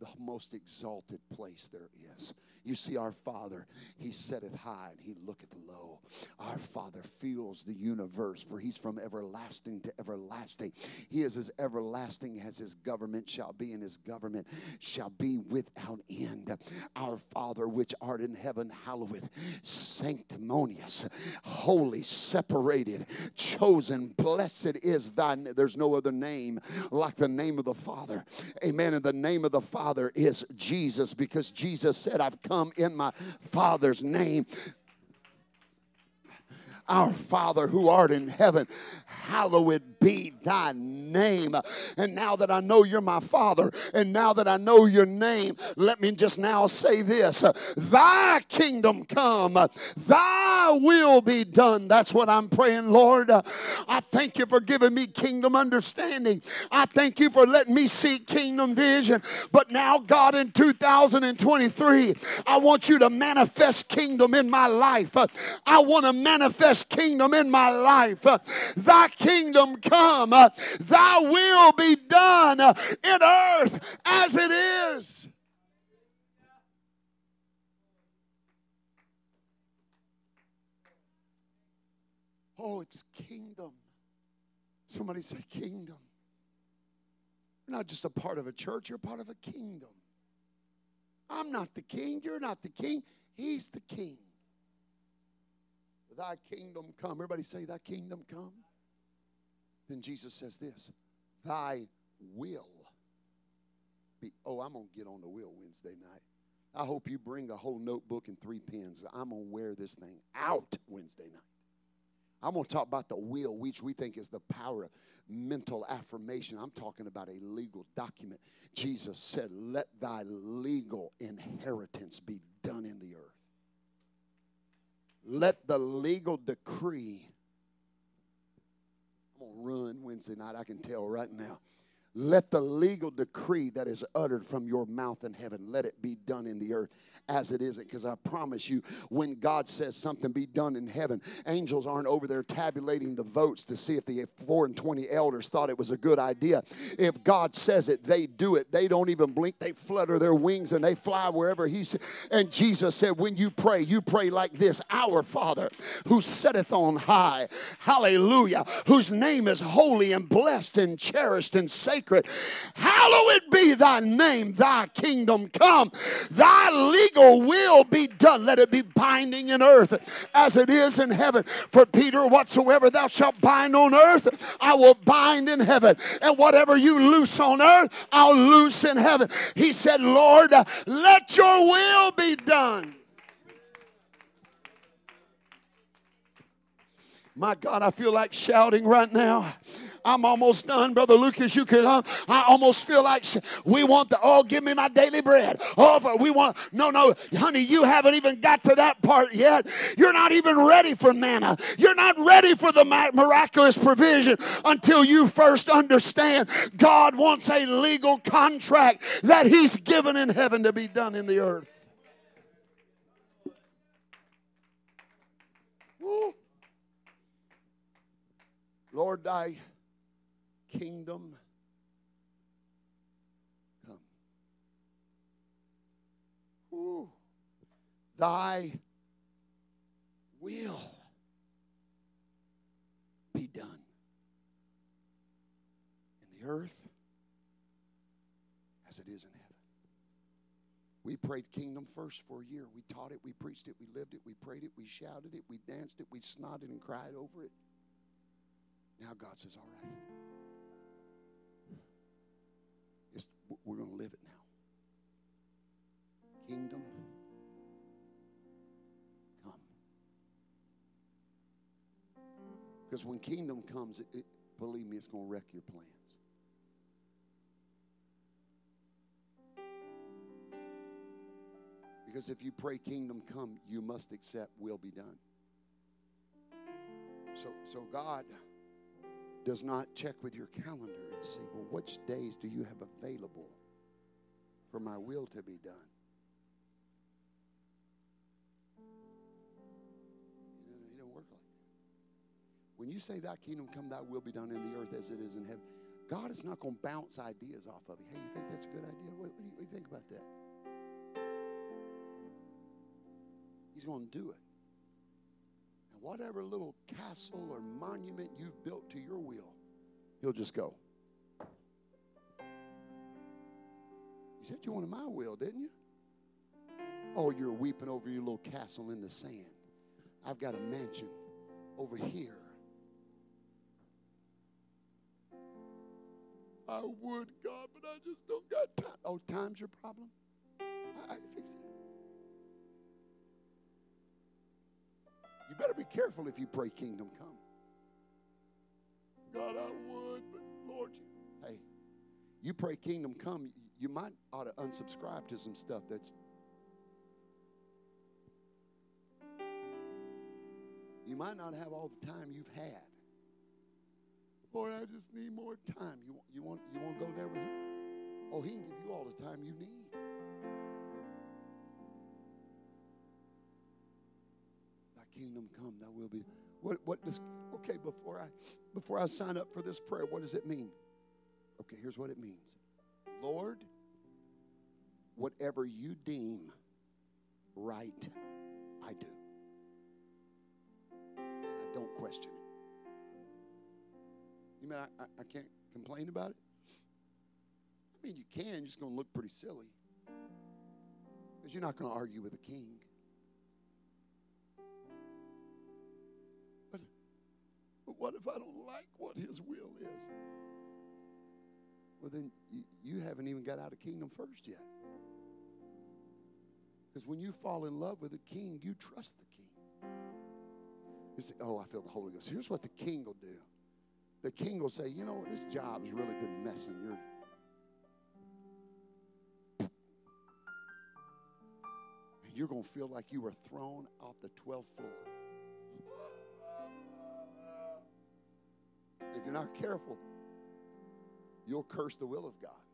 the most exalted place there is. You see, our Father, he setteth high and he looketh low. Our Father feels the universe, for he's from everlasting to everlasting. He is as everlasting as his government shall be, and his government shall be without end. Our Father, which art in heaven, hallowed, sanctimonious, holy, separated, chosen, blessed is thy name. There's no other name like the name of the Father. Amen. And the name of the Father is Jesus, because Jesus said, I've come in my Father's name. Our Father who art in heaven, hallowed be thy name. And now that I know you're my Father, and now that I know your name, let me just now say this. Thy kingdom come. Thy will be done. That's what I'm praying, Lord. I thank you for giving me kingdom understanding. I thank you for letting me see kingdom vision. But now, God, in 2023, I want you to manifest kingdom in my life. I want to manifest kingdom in my life. Thy kingdom come, thy will be done in earth as it is. Oh, it's kingdom. Somebody say kingdom. You're not just a part of a church, you're a part of a kingdom. I'm not the king, you're not the king, he's the king. Thy kingdom come. Everybody say, thy kingdom come. Then Jesus says this, thy will be. Oh, I'm going to get on the wheel Wednesday night. I hope you bring a whole notebook and 3 pens. I'm going to wear this thing out Wednesday night. I'm going to talk about the will, which we think is the power of mental affirmation. I'm talking about a legal document. Jesus said, let thy legal inheritance be done in the earth. Let the legal decree, I'm going to run Wednesday night, I can tell right now. Let the legal decree that is uttered from your mouth in heaven, let it be done in the earth as it isn't. Because I promise you, when God says something be done in heaven, angels aren't over there tabulating the votes to see if the 24 elders thought it was a good idea. If God says it, they do it. They don't even blink. They flutter their wings and they fly wherever he says. And Jesus said, when you pray like this, our Father who sitteth on high, hallelujah, whose name is holy and blessed and cherished and sacred. Hallowed be thy name, thy kingdom come, thy legal will be done. Let it be binding in earth as it is in heaven. For Peter, whatsoever thou shalt bind on earth, I will bind in heaven. And whatever you loose on earth, I'll loose in heaven. He said, Lord, let your will be done. My God, I feel like shouting right now. I'm almost done, Brother Lucas. You could, I almost feel like we want the, oh, give me my daily bread. Oh, we want, no, honey, you haven't even got to that part yet. You're not even ready for manna. You're not ready for the miraculous provision until you first understand God wants a legal contract that he's given in heaven to be done in the earth. Woo. Lord, thy kingdom come. Ooh. Thy will be done in the earth as it is in heaven. We prayed kingdom first for a year. We taught it, we preached it, we lived it, we prayed it, we shouted it, we danced it, we snotted and cried over it. Now God says, all right. We're going to live it now. Kingdom come. Because when kingdom comes, believe me, it's going to wreck your plans. Because if you pray kingdom come, you must accept will be done. So God does not check with your calendar and see, well, which days do you have available for my will to be done? It doesn't work like that. When you say thy kingdom come, thy will be done in the earth as it is in heaven, God is not going to bounce ideas off of you. Hey, you think that's a good idea? What do you think about that? He's going to do it. Whatever little castle or monument you've built to your will, he'll just go. You said you wanted my will, didn't you? Oh, you're weeping over your little castle in the sand. I've got a mansion over here. I would, God, but I just don't got time. Oh, time's your problem? I can fix it. You better be careful if you pray kingdom come. God, I would, but Lord, hey, you pray kingdom come, you might ought to unsubscribe to some stuff that's, you might not have all the time you've had. Lord, I just need more time. You want to go there with him? Oh, he can give you all the time you need. Kingdom come, that will be. What does before I sign up for this prayer, what does it mean? Okay, here's what it means. Lord, whatever you deem right, I do. And I don't question it. You mean I can't complain about it? I mean, you can, you're just going to look pretty silly. Because you're not going to argue with a king. What if I don't like what his will is? Well, then you haven't even got out of kingdom first yet. Because when you fall in love with the king, you trust the king. You say, oh, I feel the Holy Ghost. Here's what the king will do. The king will say, you know, this job's really been messing your. You're going to feel like you were thrown off the 12th floor. If you're not careful, you'll curse the will of God.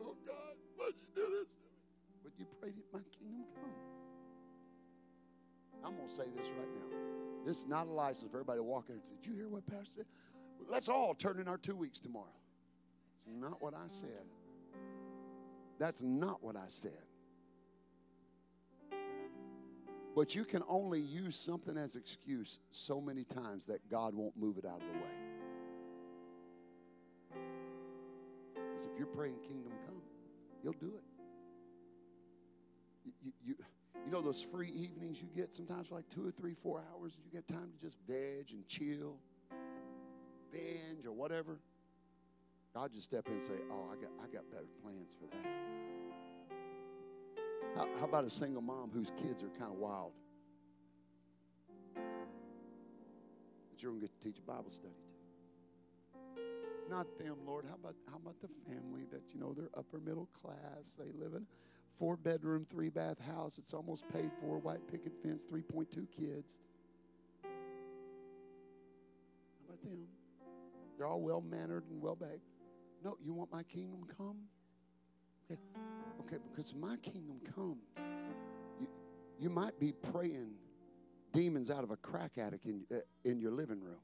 Oh, God, why'd you do this to me? But you prayed it, my kingdom come. I'm going to say this right now. This is not a license for everybody to walk in and say, did you hear what Pastor said? Let's all turn in our 2 weeks tomorrow. It's not what I said. That's not what I said. But you can only use something as excuse so many times that God won't move it out of the way. Because if you're praying kingdom come, he'll do it. You know those free evenings you get sometimes for like 2 or 3, 4 hours? You get time to just veg and chill, binge or whatever. God just step in and say, oh, I got better plans for that. How about a single mom whose kids are kind of wild? children get to teach Bible study to. Not them, Lord. How about the family that, you know, they're upper middle class. They live in a 4-bedroom, 3-bath house. It's almost paid for, white picket fence, 3.2 kids. How about them? They're all well-mannered and well-behaved. No, you want my kingdom come? Okay, because my kingdom comes. You might be praying demons out of a crack attic in your living room.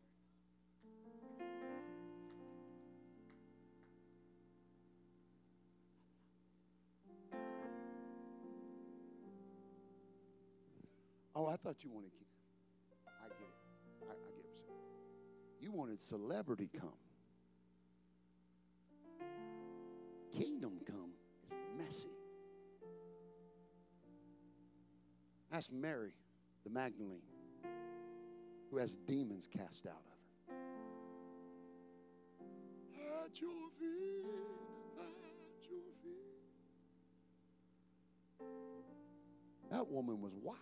Oh, I thought you wanted. I get it. I get it. You wanted celebrity come. Kingdom come is messy. Ask Mary, the Magdalene, who has demons cast out of her. At your feet, at your feet. That woman was wild.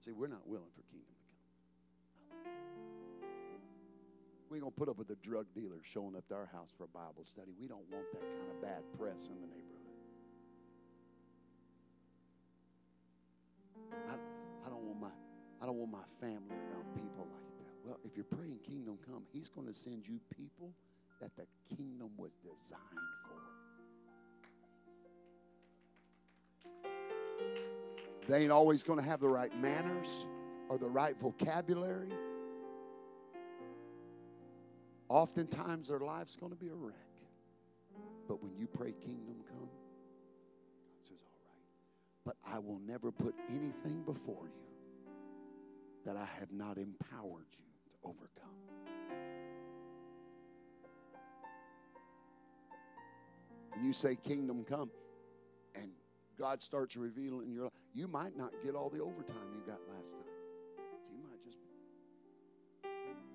See, we're not willing for kingdom to come. We ain't going to put up with a drug dealer showing up to our house for a Bible study. We don't want that kind of bad press in the neighborhood. I don't want my family around people like that. Well, if you're praying kingdom come, he's going to send you people that the kingdom was designed for. They ain't always going to have the right manners or the right vocabulary. Oftentimes their life's going to be a wreck. But when you pray kingdom come, God says, all right. But I will never put anything before you that I have not empowered you to overcome. When you say kingdom come and God starts revealing your life, you might not get all the overtime you got last time. So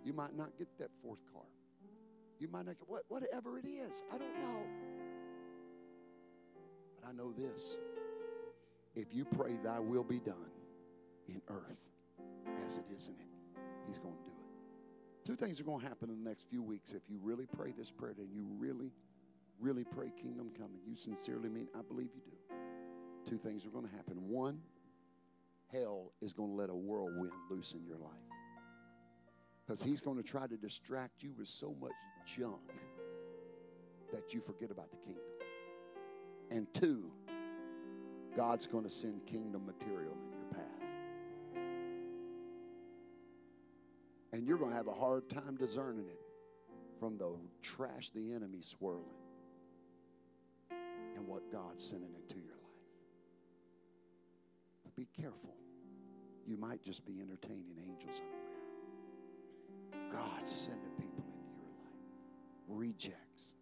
you might not get that fourth car. You might not get whatever it is. I don't know. But I know this. If you pray thy will be done in earth as it is in it, he's going to do it. Two things are going to happen in the next few weeks if you really pray this prayer and you really, really pray kingdom coming. You sincerely mean, I believe you do. Two things are going to happen. One, hell is going to let a whirlwind loose in your life because he's going to try to distract you with so much junk that you forget about the kingdom. And two, God's going to send kingdom material in your path. And you're going to have a hard time discerning it from the trash the enemy's swirling and what God's sending into your life. But be careful. You might just be entertaining angels unaware. God's sending people into your life. Rejects.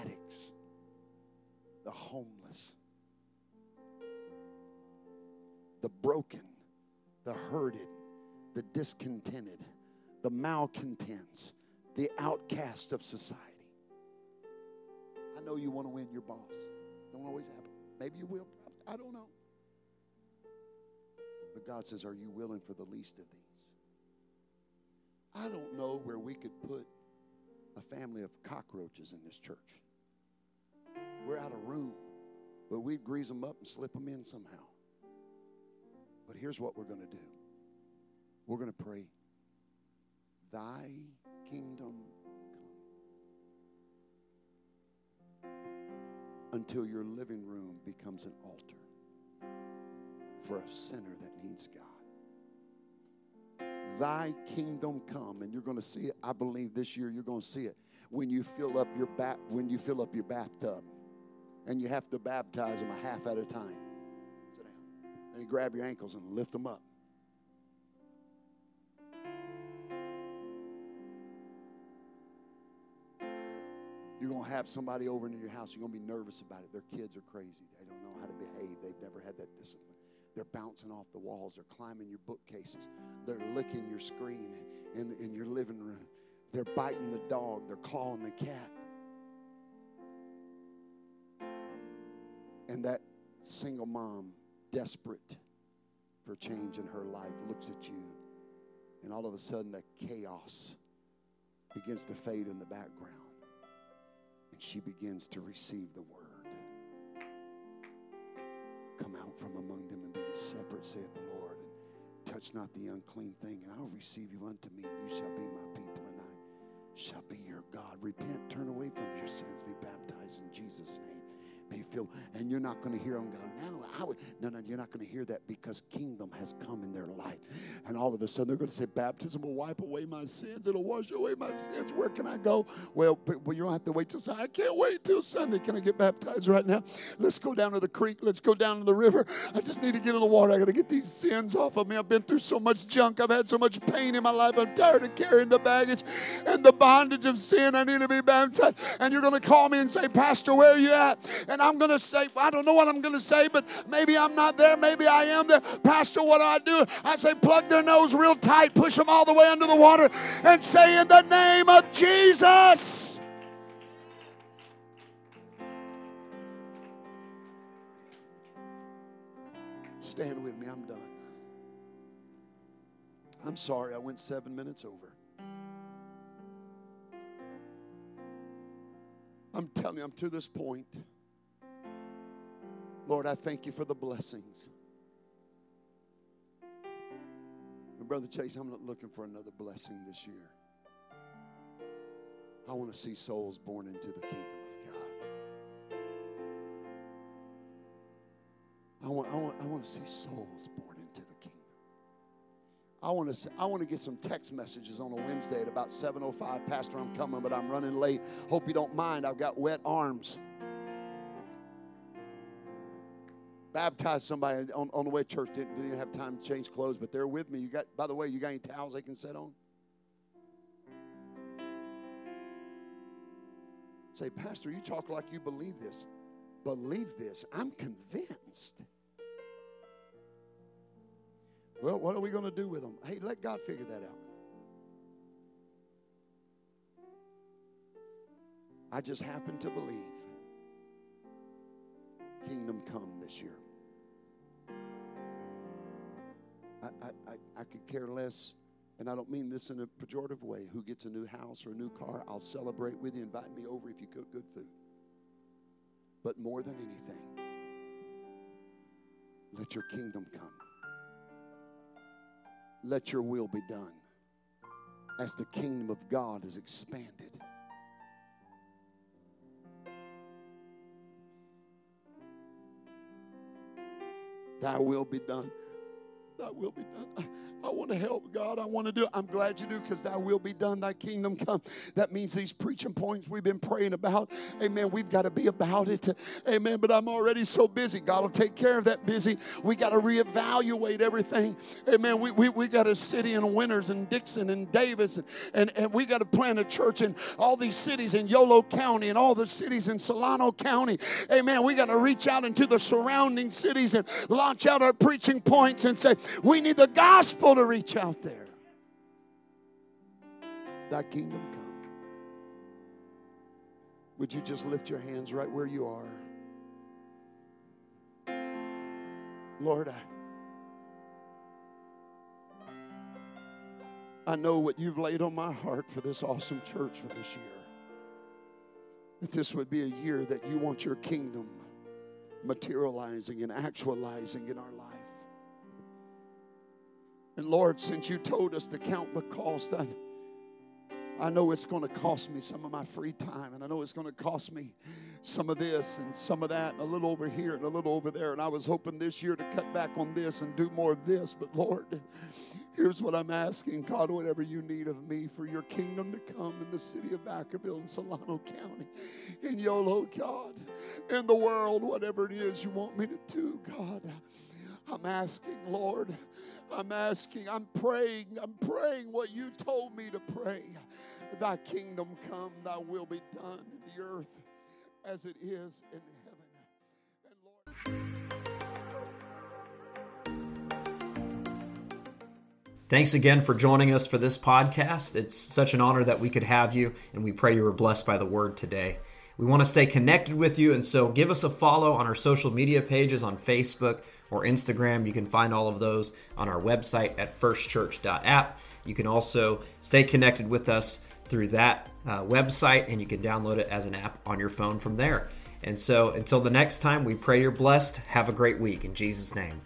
Addicts. The homeless. The broken. The hurted. The discontented, the malcontents, the outcast of society. I know you want to win your boss. Don't always happen. Maybe you will. I don't know. But God says, are you willing for the least of these? I don't know where we could put a family of cockroaches in this church. We're out of room, but we'd grease them up and slip them in somehow. But here's what we're going to do. We're going to pray, thy kingdom come, until your living room becomes an altar for a sinner that needs God. Thy kingdom come, and you're going to see it. I believe this year you're going to see it when you fill up your bathtub, and you have to baptize them a half at a time. Sit down, and you grab your ankles and lift them up. You're going to have somebody over into your house. You're going to be nervous about it. Their kids are crazy. They don't know how to behave. They've never had that discipline. They're bouncing off the walls. They're climbing your bookcases. They're licking your screen in your living room. They're biting the dog. They're clawing the cat. And that single mom, desperate for change in her life, looks at you And all of a sudden, the chaos begins to fade in the background. And she begins to receive the word. Come out from among them and be ye separate, saith the Lord. And touch not the unclean thing, and I'll receive you unto me, and you shall be my people, and I shall be your God. Repent, turn away from your sins, be baptized in Jesus' name. Be filled. And you're not going to hear them go, no, I would. No, you're not going to hear that, because kingdom has come in their life. And all of a sudden, they're going to say, baptism will wipe away my sins. It'll wash away my sins. Where can I go? Well, you don't have to wait till Sunday. I can't wait till Sunday. Can I get baptized right now? Let's go down to the creek. Let's go down to the river. I just need to get in the water. I got to get these sins off of me. I've been through so much junk. I've had so much pain in my life. I'm tired of carrying the baggage and the bondage of sin. I need to be baptized. And you're going to call me and say, Pastor, where are you at? And I'm going to say, I don't know what I'm going to say, but maybe I'm not there. Maybe I am there. Pastor, what do? I say, plug their nose real tight. Push them all the way under the water and say, in the name of Jesus. Stand with me. I'm done. I'm sorry. I went 7 minutes over. I'm telling you, I'm to this point. Lord, I thank you for the blessings. And Brother Chase, I'm not looking for another blessing this year. I want to see souls born into the kingdom of God. I want to see souls born into the kingdom. I want to get some text messages on a Wednesday at about 7:05. Pastor, I'm coming, but I'm running late. Hope you don't mind. I've got wet arms. Baptize somebody on the way to church. Didn't even have time to change clothes, but they're with me. You got, by the way, you got any towels they can sit on? Say, Pastor, you talk like you believe this. Believe this. I'm convinced. Well, what are we going to do with them? Hey, let God figure that out. I just happen to believe Kingdom Come this year. I could care less, and I don't mean this in a pejorative way, who gets a new house or a new car. I'll celebrate with you. Invite me over if you cook good food. But more than anything, let your kingdom come. Let your will be done as the kingdom of God is expanded. Thy will be done. Thy will be done. I want to help, God. I want to do it. I'm glad you do, because thy will be done, thy kingdom come. That means these preaching points we've been praying about, amen, we've got to be about it, amen, but I'm already so busy. God will take care of that busy. We got to reevaluate everything, amen. We got a city in Winters and Dixon and Davis, and we got to plant a church in all these cities in Yolo County and all the cities in Solano County, amen. We got to reach out into the surrounding cities and launch out our preaching points and say, we need the gospel to reach out there. Thy kingdom come. Would you just lift your hands right where you are? Lord, I know what you've laid on my heart for this awesome church for this year. That this would be a year that you want your kingdom materializing and actualizing in our life. And Lord, since you told us to count the cost, I know it's going to cost me some of my free time. And I know it's going to cost me some of this and some of that, and a little over here and a little over there. And I was hoping this year to cut back on this and do more of this. But Lord, here's what I'm asking. God, whatever you need of me for your kingdom to come in the city of Vacaville and Solano County, in Yolo, God, in the world, whatever it is you want me to do, God, I'm asking, Lord, I'm asking, I'm praying what you told me to pray. Thy kingdom come, thy will be done in the earth as it is in heaven. And Lord, thanks again for joining us for this podcast. It's such an honor that we could have you, and we pray you were blessed by the word today. We want to stay connected with you, and so give us a follow on our social media pages on Facebook or Instagram. You can find all of those on our website at firstchurch.app. You can also stay connected with us through that website, and you can download it as an app on your phone from there. And so until the next time, we pray you're blessed. Have a great week in Jesus' name.